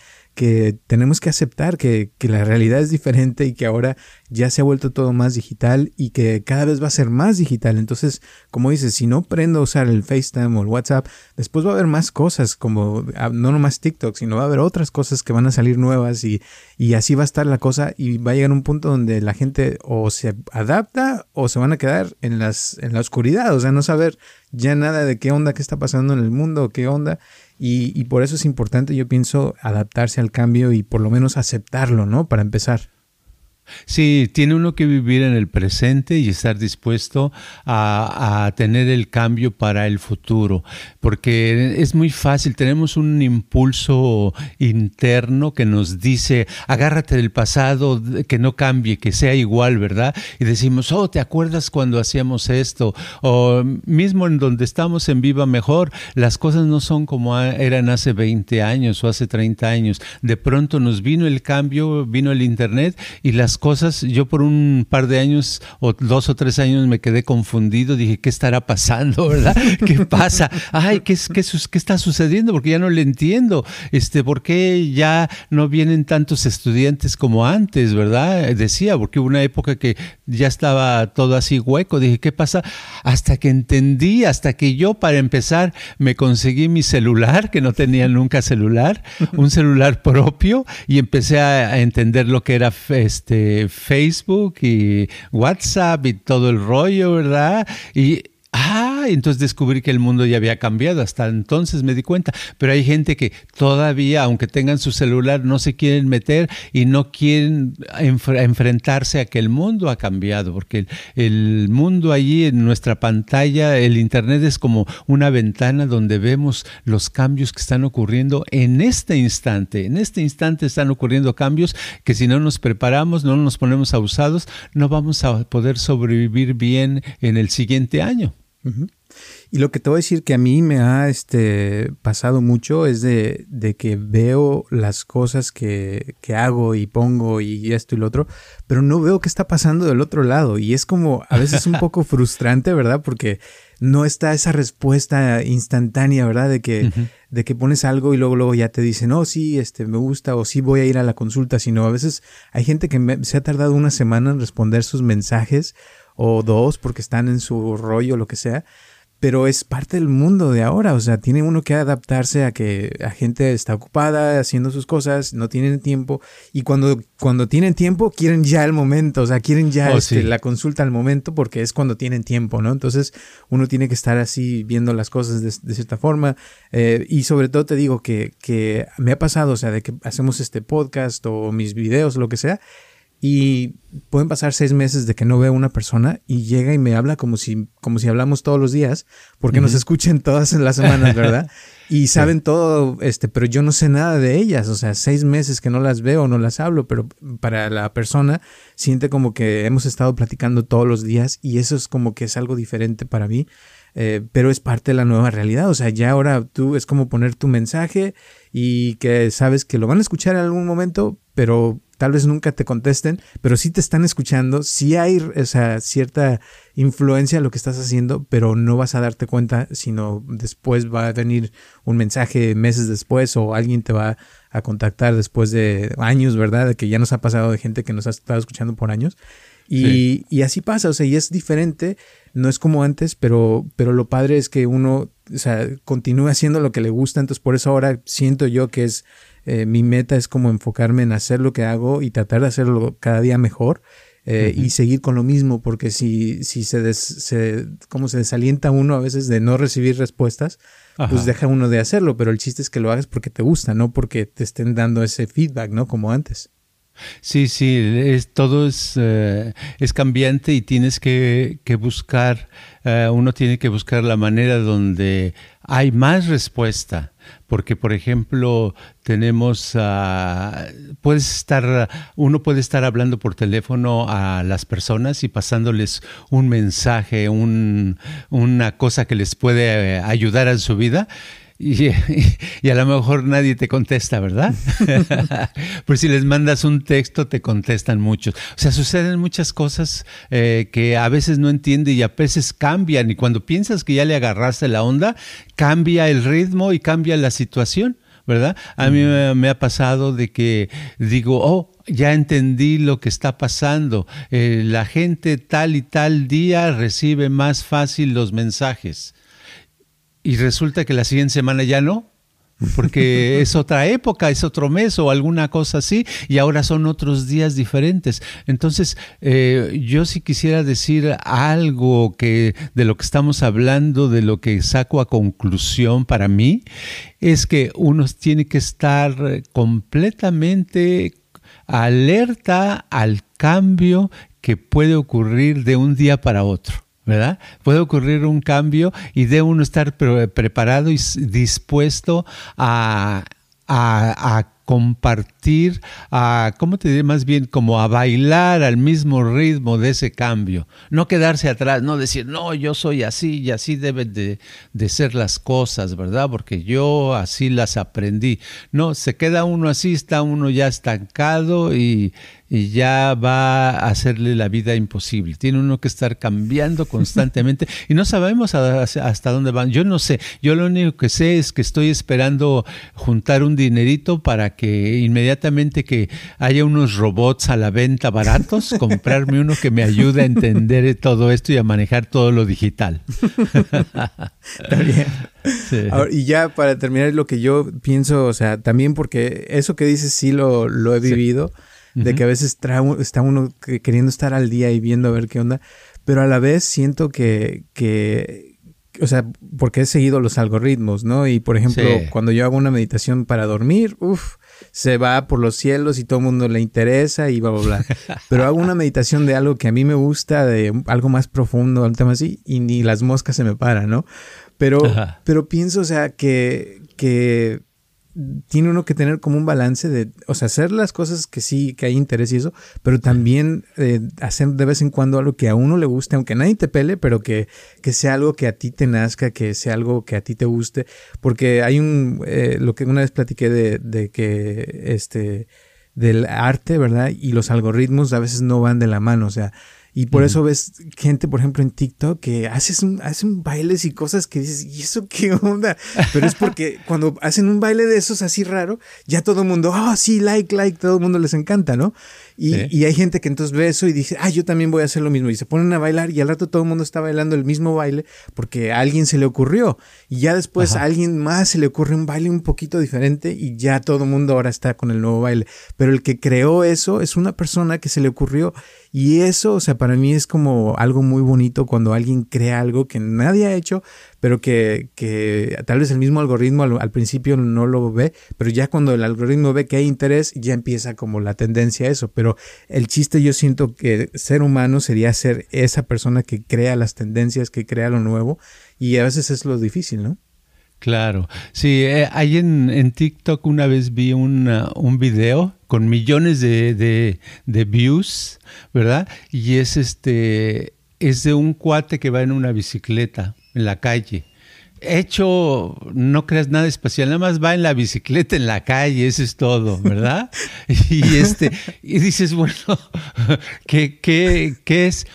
tenemos que aceptar que la realidad es diferente y que ahora ya se ha vuelto todo más digital y que cada vez va a ser más digital. Entonces, como dices, si no aprendo a usar el FaceTime o el WhatsApp, después va a haber más cosas, como no nomás TikTok, sino va a haber otras cosas que van a salir nuevas y así va a estar la cosa y va a llegar un punto donde la gente o se adapta o se van a quedar en la oscuridad, o sea, no saber ya nada de qué onda, qué está pasando en el mundo, qué onda. Y por eso es importante, yo pienso, adaptarse al cambio y por lo menos aceptarlo, ¿no? Para empezar. Sí, tiene uno que vivir en el presente y estar dispuesto a tener el cambio para el futuro, porque es muy fácil, tenemos un impulso interno que nos dice, agárrate del pasado, que no cambie, que sea igual, ¿verdad? Y decimos, oh, ¿te acuerdas cuando hacíamos esto? O mismo en donde estamos en Viva Mejor, las cosas no son como eran hace 20 años o hace 30 años. De pronto nos vino el cambio, vino el internet y las cosas, yo por un par de años o 2 o 3 años me quedé confundido, dije, ¿qué estará pasando, verdad? ¿Qué pasa? Ay, ¿qué está sucediendo? Porque ya no le entiendo, ¿por qué ya no vienen tantos estudiantes como antes, verdad? Decía, porque hubo una época que ya estaba todo así hueco, dije, ¿qué pasa? Hasta que entendí, hasta que yo, para empezar, me conseguí mi celular, que no tenía nunca celular, un celular propio, y empecé a entender lo que era Facebook y WhatsApp y todo el rollo, ¿verdad? Y entonces descubrí que el mundo ya había cambiado, hasta entonces me di cuenta, pero hay gente que todavía, aunque tengan su celular, no se quieren meter y no quieren enfrentarse a que el mundo ha cambiado, porque el mundo allí en nuestra pantalla, el internet es como una ventana donde vemos los cambios que están ocurriendo en este instante están ocurriendo cambios que si no nos preparamos, no nos ponemos abusados, no vamos a poder sobrevivir bien en el siguiente año. Y lo que te voy a decir que a mí me ha pasado mucho es de que veo las cosas que hago y pongo y esto y lo otro, pero no veo qué está pasando del otro lado y es como a veces un poco frustrante, ¿verdad? Porque no está esa respuesta instantánea, ¿verdad? De que pones algo y luego ya te dicen, no, sí, me gusta o sí voy a ir a la consulta, sino a veces hay gente que se ha tardado 1 semana en responder sus mensajes o 2 porque están en su rollo, lo que sea. pero es parte del mundo de ahora. O sea, tiene uno que adaptarse a que la gente está ocupada haciendo sus cosas, no tienen tiempo, y cuando tienen tiempo quieren ya el momento, o sea, quieren ya la consulta al momento, porque es cuando tienen tiempo, ¿no? Entonces uno tiene que estar así viendo las cosas de cierta forma, y sobre todo te digo que me ha pasado, o sea, de que hacemos este podcast o mis videos, lo que sea, y pueden pasar 6 meses de que no veo a una persona y llega y me habla como si hablamos todos los días, porque nos escuchan todas las semanas, ¿verdad? Y saben todo, pero yo no sé nada de ellas. O sea, 6 meses que no las veo, no las hablo, pero para la persona siente como que hemos estado platicando todos los días, y eso es como que es algo diferente para mí. Pero es parte de la nueva realidad. O sea, ya ahora tú es como poner tu mensaje y que sabes que lo van a escuchar en algún momento, pero tal vez nunca te contesten, pero sí te están escuchando, sí hay, o sea, cierta influencia en lo que estás haciendo, pero no vas a darte cuenta, sino después va a venir un mensaje meses después, o alguien te va a contactar después de años, ¿verdad? De que ya nos ha pasado, de gente que nos ha estado escuchando por años. Y así pasa, o sea, y es diferente, no es como antes, pero lo padre es que uno, o sea, continúa haciendo lo que le gusta. Entonces por eso ahora siento yo que es, mi meta es como enfocarme en hacer lo que hago y tratar de hacerlo cada día mejor, y seguir con lo mismo, porque si se desalienta uno a veces de no recibir respuestas, pues deja uno de hacerlo, pero el chiste es que lo hagas porque te gusta, no porque te estén dando ese feedback, ¿no? Como antes. Sí, sí, todo es cambiante, y tienes que buscar, uno tiene que buscar la manera donde hay más respuesta, porque por ejemplo tenemos, uno puede estar hablando por teléfono a las personas y pasándoles un mensaje, una cosa que les puede ayudar en su vida. Y a lo mejor nadie te contesta, ¿verdad? Pero si les mandas un texto, te contestan muchos. O sea, suceden muchas cosas que a veces no entiende, y a veces cambian. Y cuando piensas que ya le agarraste la onda, cambia el ritmo y cambia la situación, ¿verdad? A mí me ha pasado de que digo, ya entendí lo que está pasando. La gente tal y tal día recibe más fácil los mensajes. Y resulta que la siguiente semana ya no, porque es otra época, es otro mes o alguna cosa así, y ahora son otros días diferentes. Entonces, yo sí quisiera decir algo de lo que estamos hablando, de lo que saco a conclusión para mí, es que uno tiene que estar completamente alerta al cambio que puede ocurrir de un día para otro, ¿verdad? Puede ocurrir un cambio y debe uno estar preparado y dispuesto a compartir, ¿cómo te diré? Más bien como a bailar al mismo ritmo de ese cambio. No quedarse atrás, no decir, no, yo soy así y así deben de ser las cosas, ¿verdad? Porque yo así las aprendí. No, se queda uno así, está uno ya estancado y ya va a hacerle la vida imposible. Tiene uno que estar cambiando constantemente y no sabemos hasta dónde van. Yo no sé. Yo lo único que sé es que estoy esperando juntar un dinerito para que inmediatamente que haya unos robots a la venta baratos, comprarme uno que me ayude a entender todo esto y a manejar todo lo digital. Está bien. Sí. Ahora, y ya para terminar, lo que yo pienso, o sea, también porque eso que dices sí lo he vivido. Sí. De que a veces está uno queriendo estar al día y viendo a ver qué onda, pero a la vez siento que o sea, porque he seguido los algoritmos, ¿no? Y por ejemplo, cuando yo hago una meditación para dormir, se va por los cielos y todo el mundo le interesa y bla, bla, bla. Pero hago una meditación de algo que a mí me gusta, de algo más profundo, un tema así, y ni las moscas se me paran, ¿no? Pero pienso, o sea, que tiene uno que tener como un balance de, o sea, hacer las cosas que sí, que hay interés y eso, pero también hacer de vez en cuando algo que a uno le guste, aunque nadie te pele, pero que sea algo que a ti te nazca, que sea algo que a ti te guste, porque hay lo que una vez platiqué de que del arte, ¿verdad? Y los algoritmos a veces no van de la mano, o sea, y por eso ves gente, por ejemplo, en TikTok que hacen bailes y cosas que dices, ¿y eso qué onda? Pero es porque cuando hacen un baile de esos así raro, ya todo el mundo, sí, like, todo el mundo les encanta, ¿no? Y hay gente que entonces ve eso y dice, ah, yo también voy a hacer lo mismo. Y se ponen a bailar y al rato todo el mundo está bailando el mismo baile porque a alguien se le ocurrió. Y ya después a alguien más se le ocurre un baile un poquito diferente y ya todo el mundo ahora está con el nuevo baile. Pero el que creó eso es una persona que se le ocurrió. Y eso, o sea, para mí es como algo muy bonito cuando alguien crea algo que nadie ha hecho, pero que tal vez el mismo algoritmo al principio no lo ve, pero ya cuando el algoritmo ve que hay interés, ya empieza como la tendencia a eso. Pero el chiste, yo siento que ser humano sería ser esa persona que crea las tendencias, que crea lo nuevo, y a veces es lo difícil, ¿no? Claro. Sí, ahí en TikTok una vez vi un video con millones de views, ¿verdad? Y es de un cuate que va en una bicicleta en la calle. Hecho, no creas nada espacial, nada más va en la bicicleta en la calle, eso es todo, ¿verdad? Y dices, bueno, ¿qué es?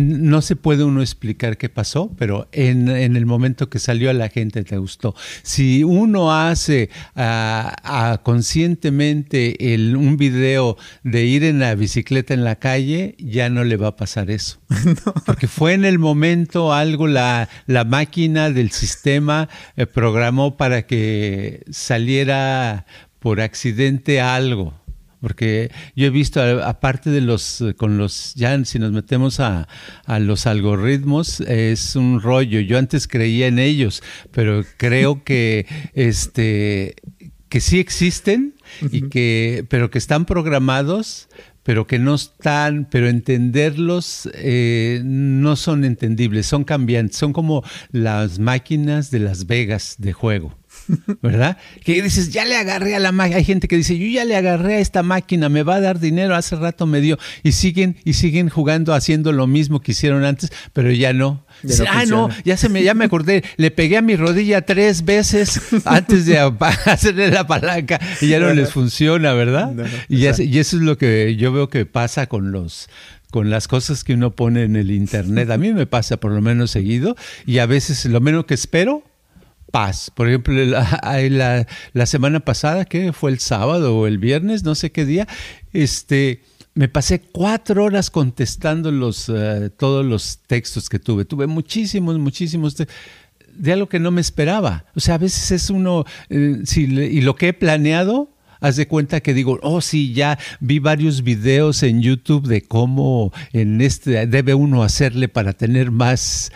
No se puede uno explicar qué pasó, pero en el momento que salió a la gente te gustó. Si uno hace conscientemente un video de ir en la bicicleta en la calle, ya no le va a pasar eso. No. Porque fue en el momento algo, la máquina del sistema programó para que saliera por accidente algo. Porque yo he visto, aparte de ya si nos metemos a los algoritmos, es un rollo. Yo antes creía en ellos, pero creo que, que sí existen, y pero que están programados, pero que no están, pero entenderlos no son entendibles, son cambiantes, son como las máquinas de Las Vegas de juego. ¿Verdad? Que dices, ya le agarré a la máquina. Hay gente que dice, yo ya le agarré a esta máquina, me va a dar dinero, hace rato me dio. Y siguen jugando, haciendo lo mismo que hicieron antes, pero ya no. Ya me acordé, le pegué a mi rodilla 3 veces antes de hacerle la palanca y ya no les funciona, ¿verdad? No, y eso es lo que yo veo que pasa con las cosas que uno pone en el internet. A mí me pasa por lo menos seguido, y a veces lo menos que espero, paz. Por ejemplo, la semana pasada, que fue el sábado o el viernes, no sé qué día, me pasé 4 horas contestando todos los textos que tuve. Tuve muchísimos de algo que no me esperaba. O sea, a veces es uno, y lo que he planeado, haz de cuenta que digo, oh sí, ya vi varios videos en YouTube de cómo debe uno hacerle para tener más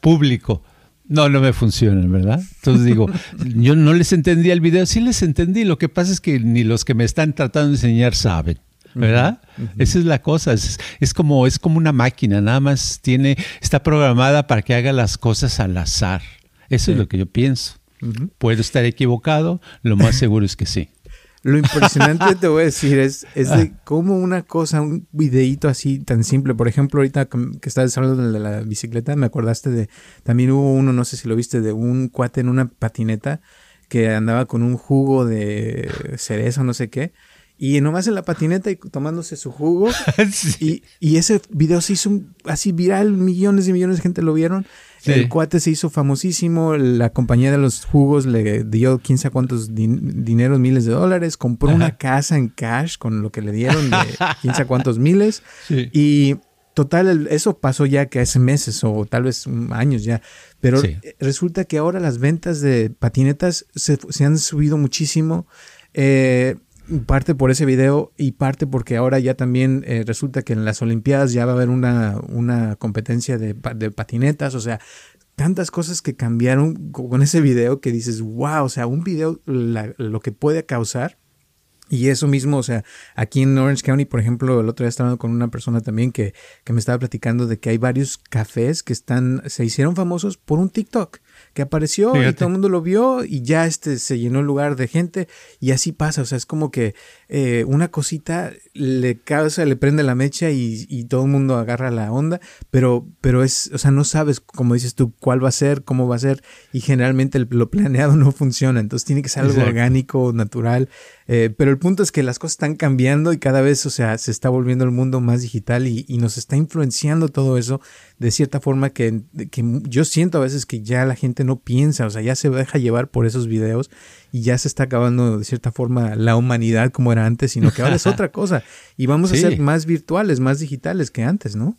público. No me funcionan, ¿verdad? Entonces digo, yo no les entendí el video, sí les entendí, lo que pasa es que ni los que me están tratando de enseñar saben, ¿verdad? Uh-huh. Esa es la cosa, es como una máquina, nada más está programada para que haga las cosas al azar. Eso es lo que yo pienso. Uh-huh. ¿Puedo estar equivocado? Lo más seguro es que sí. Lo impresionante, te voy a decir, es de cómo una cosa, un videíto así tan simple. Por ejemplo, ahorita que estás hablando de la bicicleta, me acordaste también hubo uno, no sé si lo viste, de un cuate en una patineta que andaba con un jugo de cereza, no sé qué. Y nomás en la patineta y tomándose su jugo. Sí. Y ese video se hizo así viral, millones y millones de gente lo vieron. Sí. El cuate se hizo famosísimo, la compañía de los jugos le dio quién sabe cuántos dineros, miles de dólares. Compró una casa en cash con lo que le dieron de quién sabe cuántos miles. Sí. Y total, eso pasó ya que hace meses o tal vez años ya. Pero resulta que ahora las ventas de patinetas se han subido muchísimo. Parte por ese video y parte porque ahora ya también resulta que en las Olimpiadas ya va a haber una competencia de patinetas. O sea, tantas cosas que cambiaron con ese video que dices, wow, o sea, un video lo que puede causar. Y eso mismo, o sea, aquí en Orange County, por ejemplo, el otro día estaba con una persona también que me estaba platicando de que hay varios cafés que se hicieron famosos por un TikTok que apareció. Fíjate. Y todo el mundo lo vio y ya se llenó el lugar de gente y así pasa. O sea, es como que una cosita le prende la mecha y todo el mundo agarra la onda, pero es, o sea, no sabes, como dices tú, cuál va a ser, cómo va a ser, y generalmente lo planeado no funciona. Entonces tiene que ser algo orgánico, natural. Pero el punto es que las cosas están cambiando y cada vez, o sea, se está volviendo el mundo más digital y nos está influenciando todo eso de cierta forma que yo siento a veces que ya la gente gente no piensa, o sea, ya se deja llevar por esos videos y ya se está acabando de cierta forma la humanidad como era antes, sino que ahora es otra cosa y vamos a ser más virtuales, más digitales que antes, ¿no?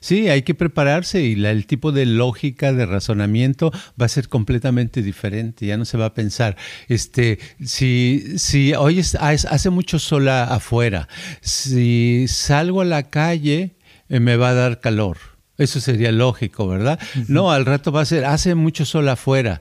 Sí, hay que prepararse y el tipo de lógica, de razonamiento va a ser completamente diferente. Ya no se va a pensar, si hoy hace mucho sol afuera, si salgo a la calle me va a dar calor. Eso sería lógico, ¿verdad? Uh-huh. No, al rato va a ser, hace mucho sol afuera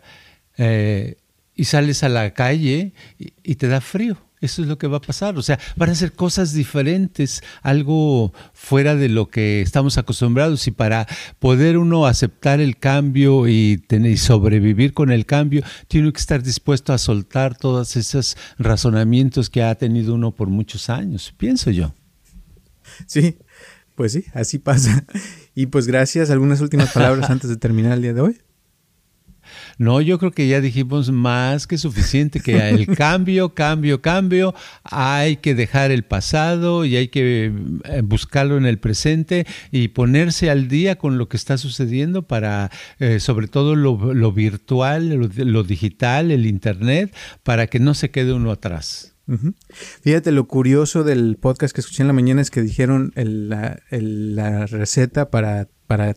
y sales a la calle y te da frío. Eso es lo que va a pasar. O sea, van a ser cosas diferentes, algo fuera de lo que estamos acostumbrados. Y para poder uno aceptar el cambio y sobrevivir con el cambio, tiene que estar dispuesto a soltar todos esos razonamientos que ha tenido uno por muchos años, pienso yo. Sí, pues sí, así pasa. Y pues gracias. ¿Algunas últimas palabras antes de terminar el día de hoy? No, yo creo que ya dijimos más que suficiente, que el cambio, hay que dejar el pasado y hay que buscarlo en el presente y ponerse al día con lo que está sucediendo para, sobre todo lo virtual, lo digital, el internet, para que no se quede uno atrás. Uh-huh. Fíjate, lo curioso del podcast que escuché en la mañana es que dijeron la receta para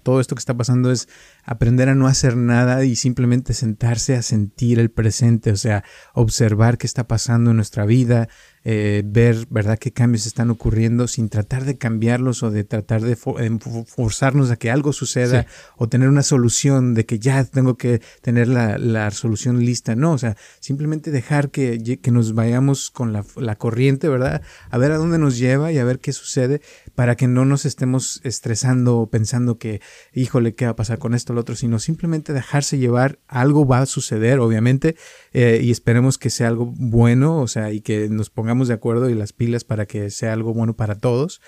todo esto que está pasando es aprender a no hacer nada y simplemente sentarse a sentir el presente, o sea, observar qué está pasando en nuestra vida, ver, ¿verdad?, qué cambios están ocurriendo sin tratar de cambiarlos o de tratar de forzarnos a que algo suceda o tener una solución de que ya tengo que tener la solución lista. No, o sea, simplemente dejar que nos vayamos con la corriente, ¿verdad?, a ver a dónde nos lleva y a ver qué sucede para que no nos estemos estresando o pensando que, híjole, ¿qué va a pasar con esto o lo otro?, sino simplemente dejarse llevar. Algo va a suceder, obviamente, y esperemos que sea algo bueno, o sea, y que nos pongamos de acuerdo y las pilas para que sea algo bueno para todos,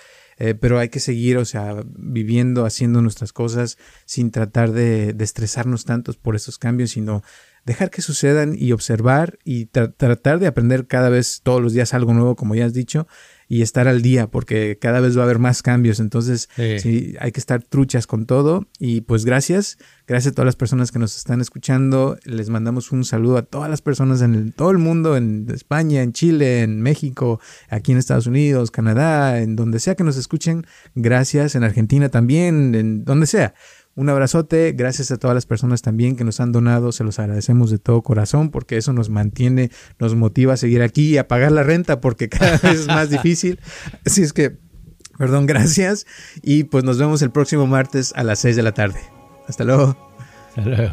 pero hay que seguir, o sea, viviendo, haciendo nuestras cosas sin tratar de estresarnos tantos por esos cambios, sino dejar que sucedan y observar y tratar de aprender cada vez, todos los días algo nuevo, como ya has dicho, y estar al día, porque cada vez va a haber más cambios. Entonces, sí, hay que estar truchas con todo. Y pues gracias a todas las personas que nos están escuchando. Les mandamos un saludo a todas las personas en todo el mundo, en España, en Chile, en México, aquí en Estados Unidos, Canadá, en donde sea que nos escuchen. Gracias, en Argentina también, en donde sea. Un abrazote, gracias a todas las personas también que nos han donado, se los agradecemos de todo corazón porque eso nos mantiene, nos motiva a seguir aquí y a pagar la renta porque cada vez es más difícil. Así es que, perdón, gracias y pues nos vemos el próximo martes a las 6 de la tarde. Hasta luego. Hasta luego.